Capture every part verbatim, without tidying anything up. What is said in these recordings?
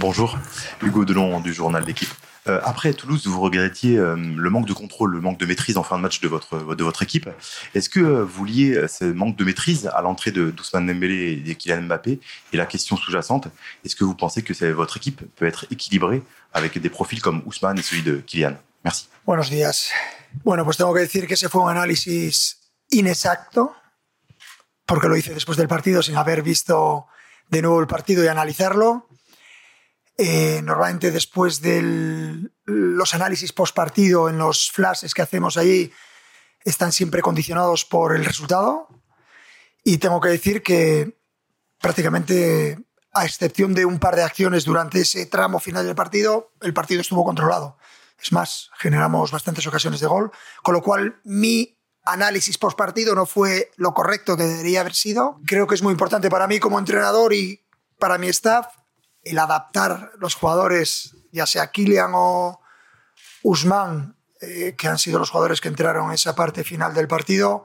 Bonjour, Hugo Delon du journal L'Équipe. Euh, après Toulouse, vous regrettiez euh, le manque de contrôle, le manque de maîtrise en fin de match de votre, de votre équipe. Est-ce que euh, vous liez ce manque de maîtrise à l'entrée de Ousmane Dembélé et de Kylian Mbappé? Et la question sous-jacente, est-ce que vous pensez que c'est, votre équipe peut être équilibrée avec des profils comme Ousmane et celui de Kylian? Merci. Buenos días. Bueno, pues tengo que decir que ese fue un análisis inexacto, porque lo hice después del partido sin haber visto de nuevo el partido y analizarlo. Eh, normalmente después de los análisis post partido en los flashes que hacemos allí están siempre condicionados por el resultado y tengo que decir que prácticamente a excepción de un par de acciones durante ese tramo final del partido, el partido estuvo controlado. Es más, generamos bastantes ocasiones de gol, con lo cual mi análisis post partido no fue lo correcto que debería haber sido. Creo que es muy importante para mí como entrenador y para mi staff el adaptar los jugadores, ya sea Kylian o Ousmane, eh, que han sido los jugadores que entraron en esa parte final del partido,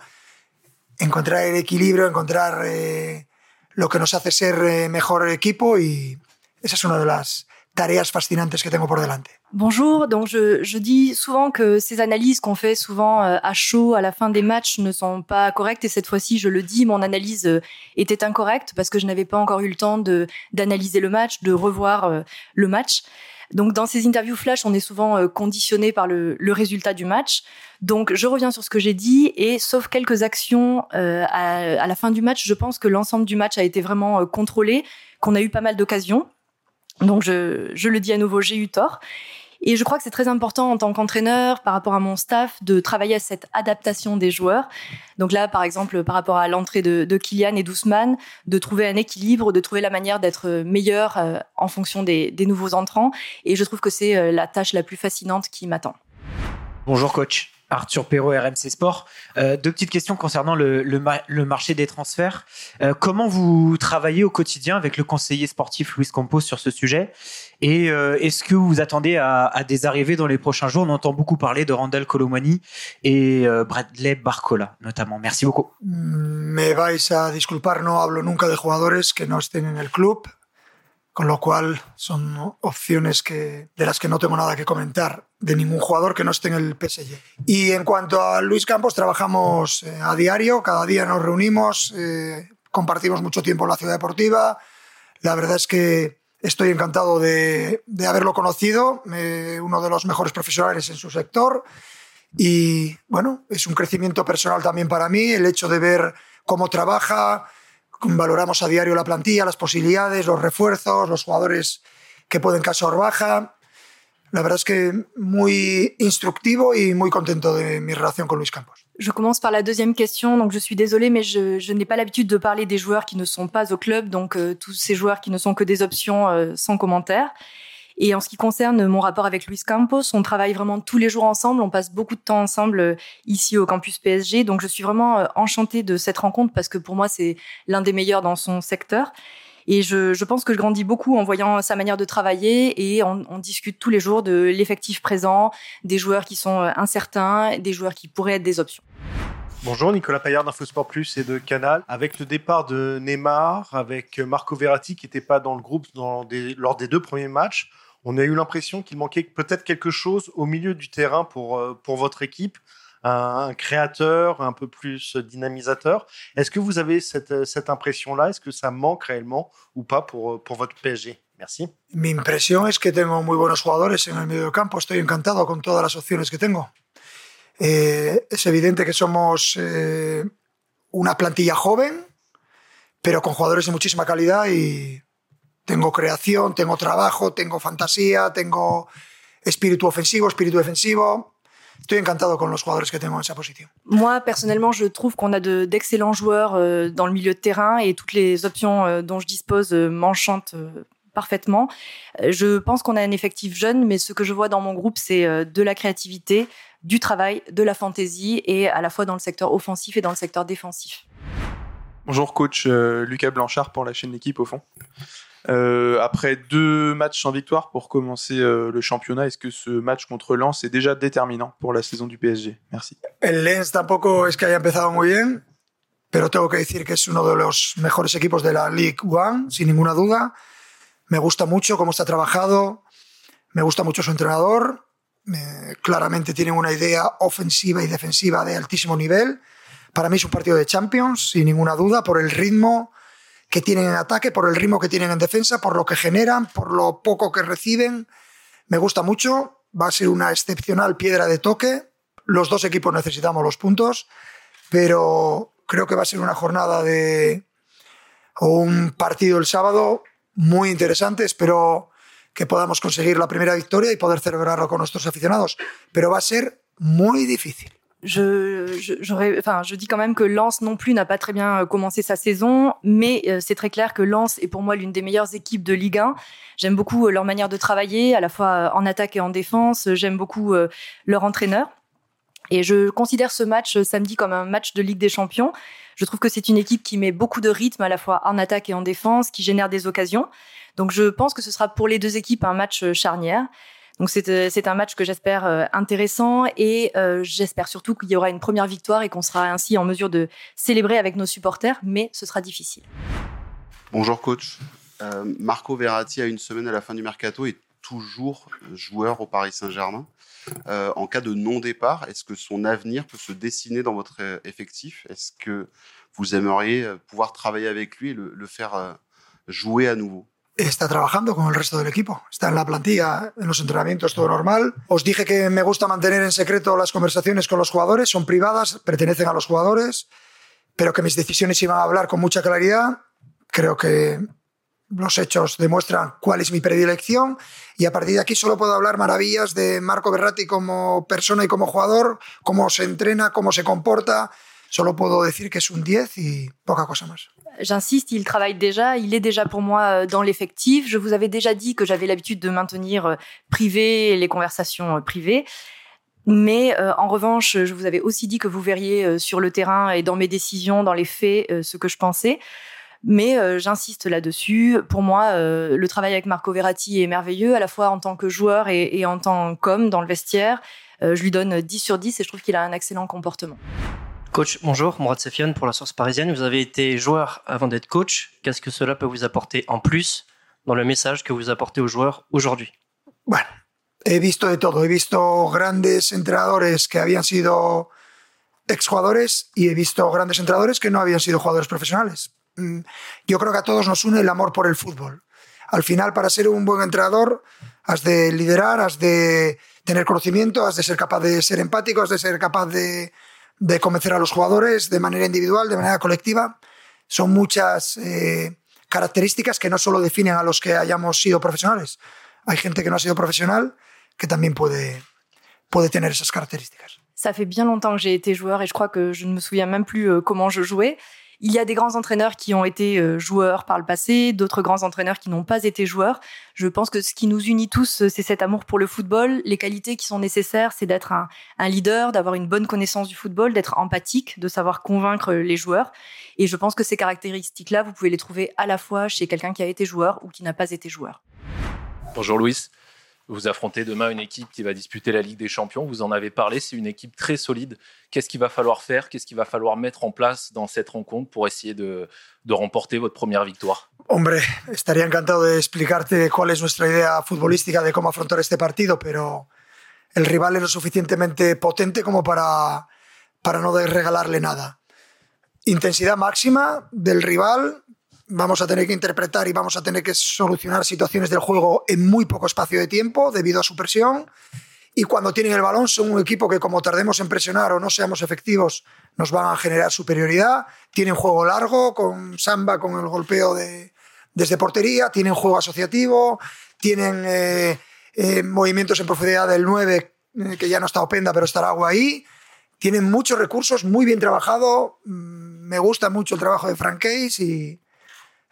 encontrar el equilibrio, encontrar eh, lo que nos hace ser eh, mejor equipo y esa es una de las tareas fascinantes que tengo por delante. Bonjour, donc je, je dis souvent que ces analyses qu'on fait souvent à chaud à la fin des matchs ne sont pas correctes et cette fois-ci, je le dis, mon analyse était incorrecte parce que je n'avais pas encore eu le temps de, d'analyser le match, de revoir le match. Donc dans ces interviews flash, on est souvent conditionné par le, le résultat du match. Donc je reviens sur ce que j'ai dit et sauf quelques actions euh, à, à la fin du match, je pense que l'ensemble du match a été vraiment contrôlé, qu'on a eu pas mal d'occasions. Donc je, je le dis à nouveau, j'ai eu tort. Et je crois que c'est très important en tant qu'entraîneur, par rapport à mon staff, de travailler à cette adaptation des joueurs. Donc là, par exemple, par rapport à l'entrée de, de Kylian et d'Ousmane, de trouver un équilibre, de trouver la manière d'être meilleur en fonction des, des nouveaux entrants. Et je trouve que c'est la tâche la plus fascinante qui m'attend. Bonjour coach, Arthur Perrault, R M C Sport. Euh, deux petites questions concernant le, le, ma- le marché des transferts. Euh, comment vous travaillez au quotidien avec le conseiller sportif Luis Campos sur ce sujet ? Et euh, est-ce que vous attendez à, à des arrivées dans les prochains jours ? On entend beaucoup parler de Randal Colomwani et euh, Bradley Barcola, notamment. Merci beaucoup. Me vais a disculpar, no hablo nunca de jugadores que no estén en el club, con lo cual son opciones que, de las que no tengo nada que comentar, de ningún jugador que no esté en el P S G. Y en cuanto a Luis Campos, trabajamos a diario, cada día nos reunimos, eh, compartimos mucho tiempo en la ciudad deportiva. La verdad es que estoy encantado de, de haberlo conocido, eh, uno de los mejores profesionales en su sector. Y bueno, es un crecimiento personal también para mí, el hecho de ver cómo trabaja. Valoramos a diario la plantilla, las posibilidades, los refuerzos, los jugadores que pueden caer baja. La verdad es que muy instructivo y muy contento de mi relación con Luis Campos. Je commence par la deuxième question, donc je suis désolée, mais je, je n'ai pas l'habitude de parler des joueurs qui ne sont pas au club, donc euh, tous ces joueurs qui ne sont que des options euh, sans commentaire. Et en ce qui concerne mon rapport avec Luis Campos, on travaille vraiment tous les jours ensemble, on passe beaucoup de temps ensemble ici au campus P S G, donc je suis vraiment enchantée de cette rencontre parce que pour moi c'est l'un des meilleurs dans son secteur. Et je, je pense que je grandis beaucoup en voyant sa manière de travailler et on, on discute tous les jours de l'effectif présent, des joueurs qui sont incertains, des joueurs qui pourraient être des options. Bonjour, Nicolas Paillard d'InfoSport Plus et de Canal. Avec le départ de Neymar, avec Marco Verratti qui n'était pas dans le groupe dans des, lors des deux premiers matchs, on a eu l'impression qu'il manquait peut-être quelque chose au milieu du terrain pour, pour votre équipe, un, un créateur, un peu plus dynamisateur. Est-ce que vous avez cette, cette impression-là ? Est-ce que ça manque réellement ou pas pour, pour votre P S G ? Merci. Mi impresión es que tengo muy buenos jugadores en el medio campo. Estoy encantado con todas las opciones que tengo. Eh, es evidente que somos eh, una plantilla joven, pero con jugadores de muchísima calidad y tengo creación, tengo trabajo, tengo fantasía, tengo espíritu ofensivo, espíritu defensivo. Estoy encantado con los jugadores que tengo en esa posición. Moi, personnellement, je trouve qu'on a de, d'excellents joueurs euh, dans le milieu de terrain et toutes les options euh, dont je dispose euh, m'enchantent euh, parfaitement. Je pense qu'on a un effectif jeune, mais ce que je vois dans mon groupe, c'est euh, de la créativité, du travail, de la fantaisie et à la fois dans le secteur offensif et dans le secteur défensif. Bonjour coach, euh, Lucas Blanchard pour la chaîne L'Équipe au fond. Euh, après deux matchs sans victoire pour commencer euh, le championnat, est-ce que ce match contre Lens est déjà déterminant pour la saison du P S G ? Merci. El Lens tampoco es que haya empezado muy bien, pero tengo que decir que es uno de los mejores equipos de la Ligue un, sin ninguna duda. me gusta mucho cómo está trabajado, me gusta mucho su entrenador, eh, claramente tienen una idea ofensiva y defensiva de altísimo nivel. Para mí es un partido de Champions, sin ninguna duda, por el ritmo que tienen en ataque, por el ritmo que tienen en defensa, por lo que generan, por lo poco que reciben. Me gusta mucho, va a ser una excepcional piedra de toque. Los dos equipos necesitamos los puntos, pero creo que va a ser una jornada de o un partido el sábado muy interesante. Espero que podamos conseguir la primera victoria y poder celebrarlo con nuestros aficionados, pero va a ser muy difícil. Je, je, j'aurais, enfin, je dis quand même que Lens non plus n'a pas très bien commencé sa saison, mais c'est très clair que Lens est pour moi l'une des meilleures équipes de Ligue un. J'aime beaucoup leur manière de travailler, à la fois en attaque et en défense. J'aime beaucoup leur entraîneur. Et je considère ce match samedi comme un match de Ligue des Champions. Je trouve que c'est une équipe qui met beaucoup de rythme, à la fois en attaque et en défense, qui génère des occasions. Donc je pense que ce sera pour les deux équipes un match charnière. Donc c'est, c'est un match que j'espère intéressant et euh, j'espère surtout qu'il y aura une première victoire et qu'on sera ainsi en mesure de célébrer avec nos supporters, mais ce sera difficile. Bonjour coach, euh, Marco Verratti a une semaine à la fin du mercato est toujours joueur au Paris Saint-Germain. Euh, en cas de non-départ, est-ce que son avenir peut se dessiner dans votre effectif ? Est-ce que vous aimeriez pouvoir travailler avec lui et le, le faire jouer à nouveau ? Está trabajando con el resto del equipo, está en la plantilla, en los entrenamientos, todo normal. Os dije que me gusta mantener en secreto las conversaciones con los jugadores, son privadas, pertenecen a los jugadores, pero que mis decisiones iban a hablar con mucha claridad. Creo que los hechos demuestran cuál es mi predilección y a partir de aquí solo puedo hablar maravillas de Marco Verratti como persona y como jugador, cómo se entrena, cómo se comporta. Solo puedo decir que es un diez y poca cosa más. J'insiste, il travaille déjà, il est déjà pour moi dans l'effectif. Je vous avais déjà dit que j'avais l'habitude de maintenir privé les conversations privées. Mais euh, en revanche, je vous avais aussi dit que vous verriez euh, sur le terrain et dans mes décisions, dans les faits, euh, ce que je pensais. Mais euh, j'insiste là-dessus. Pour moi, euh, le travail avec Marco Verratti est merveilleux, à la fois en tant que joueur et, et en tant qu'homme dans le vestiaire. Euh, je lui donne dix sur dix et je trouve qu'il a un excellent comportement. Coach, bonjour, Mourad Sefiane pour la Source Parisienne. Vous avez été joueur avant d'être coach. Qu'est-ce que cela peut vous apporter en plus dans le message que vous apportez aux joueurs aujourd'hui? Bueno, he visto de todo. He visto grandes entrenadores que habían sido exjugadores y he visto grandes entrenadores que no habían sido jugadores profesionales. Yo creo que a todos nos une el amor por el fútbol. Al final, para ser un buen entrenador, has de liderar, has de tener conocimiento, has de ser capaz de ser empático, has de ser capaz de... de convencer a los jugadores de manera individual, de manera colectiva. Son muchas eh, características que no solo definen a los que hayamos sido profesionales. Hay gente que no ha sido profesional que también puede, puede tener esas características. Ça fait bien longtemps que j'ai été joueur et je crois que je ne me souviens même plus comment je jouais. Il y a des grands entraîneurs qui ont été joueurs par le passé, d'autres grands entraîneurs qui n'ont pas été joueurs. Je pense que ce qui nous unit tous, c'est cet amour pour le football. Les qualités qui sont nécessaires, c'est d'être un, un leader, d'avoir une bonne connaissance du football, d'être empathique, de savoir convaincre les joueurs. Et je pense que ces caractéristiques-là, vous pouvez les trouver à la fois chez quelqu'un qui a été joueur ou qui n'a pas été joueur. Bonjour Louis, vous affrontez demain une équipe qui va disputer la Ligue des Champions. Vous en avez parlé, c'est une équipe très solide. Qu'est-ce qu'il va falloir faire ? Qu'est-ce qu'il va falloir mettre en place dans cette rencontre pour essayer de, de remporter votre première victoire ? Hombre, estaría encantado de explicarte cuál es nuestra idea futbolística de cómo afrontar este partido, pero el rival es lo suficientemente potente como para, para no regalarle nada. Intensidad máxima del rival. Vamos a tener que interpretar y vamos a tener que solucionar situaciones del juego en muy poco espacio de tiempo debido a su presión. Y cuando tienen el balón son un equipo que como tardemos en presionar o no seamos efectivos nos van a generar superioridad. Tienen juego largo con Samba, con el golpeo de, desde portería. Tienen juego asociativo. Tienen eh, eh, movimientos en profundidad del nueve, eh, que ya no está Openda pero estará Wahi. Tienen muchos recursos, muy bien trabajado. Me gusta mucho el trabajo de Franck Haise y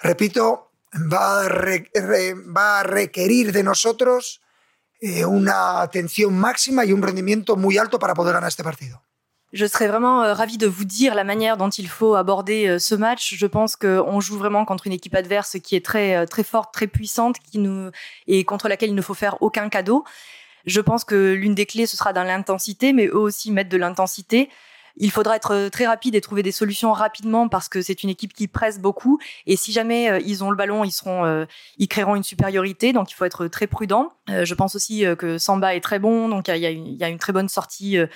repito, va a, re, re, va a requerir de nosotros eh, una atención máxima y un rendimiento muy alto para poder ganar este partido. Je serais vraiment ravie de vous dire la manière dont il faut aborder ce match. Je pense qu'on joue vraiment contre une équipe adverse qui est très, très forte, très puissante qui nous, et contre laquelle il ne faut faire aucun cadeau. Je pense que l'une des clés, ce sera dans l'intensité, mais eux aussi mettre de l'intensité. il faudra être très rapide et trouver des solutions rapidement parce que c'est une équipe qui presse beaucoup. Et si jamais euh, ils ont le ballon, ils seront, euh, ils créeront une supériorité. Donc, il faut être très prudent. Euh, je pense aussi euh, que Samba est très bon. Donc, il y, y, y a une très bonne sortie euh,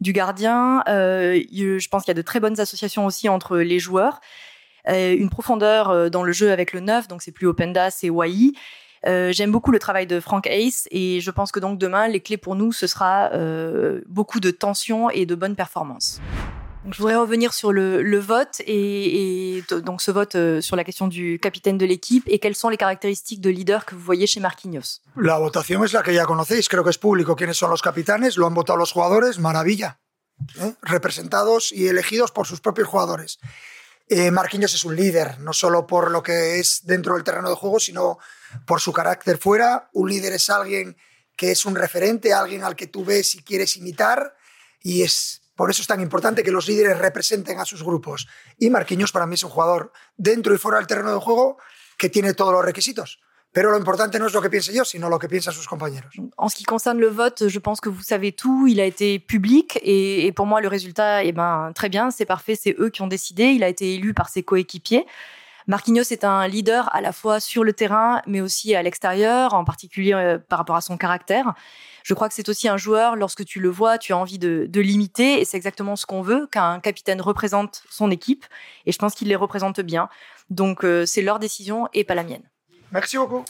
du gardien. Euh, je pense qu'il y a de très bonnes associations aussi entre les joueurs. Euh, une profondeur dans le jeu avec le neuf. Donc, c'est plus Openda, c'est Wahi. Euh, j'aime beaucoup le travail de Franck Haise et je pense que donc demain, les clés pour nous, ce sera euh, beaucoup de tension et de bonnes performances. Donc, je voudrais revenir sur le, le vote et, et donc ce vote euh, sur la question du capitaine de l'équipe et quelles sont les caractéristiques de leader que vous voyez chez Marquinhos. La votación es la que ya conocéis, creo que es público quiénes son los capitanes, lo han votado los jugadores, maravilla, ¿eh? Representados y elegidos por sus propios jugadores. Eh, Marquinhos es un líder, no solo por lo que es dentro del terreno de juego, sino por su carácter fuera. Un líder es alguien que es un referente, alguien al que tú ves y quieres imitar, y es, por eso es tan importante que los líderes representen a sus grupos. Y Marquinhos para mí es un jugador dentro y fuera del terreno de juego que tiene todos los requisitos. Pero lo importante no es lo que piense yo, sino lo que piensan sus compañeros. En ce qui concerne le vote, je pense que vous savez tout. Il a été public et, et pour moi, le résultat, eh ben, très bien, c'est parfait, c'est eux qui ont décidé. Il a été élu par ses coéquipiers. Marquinhos est un leader à la fois sur le terrain, mais aussi à l'extérieur, en particulier euh, par rapport à son caractère. Je crois que c'est aussi un joueur, lorsque tu le vois, tu as envie de, de l'imiter et c'est exactement ce qu'on veut, qu'un capitaine représente son équipe et je pense qu'il les représente bien. Donc, euh, c'est leur décision et pas la mienne. Merci beaucoup.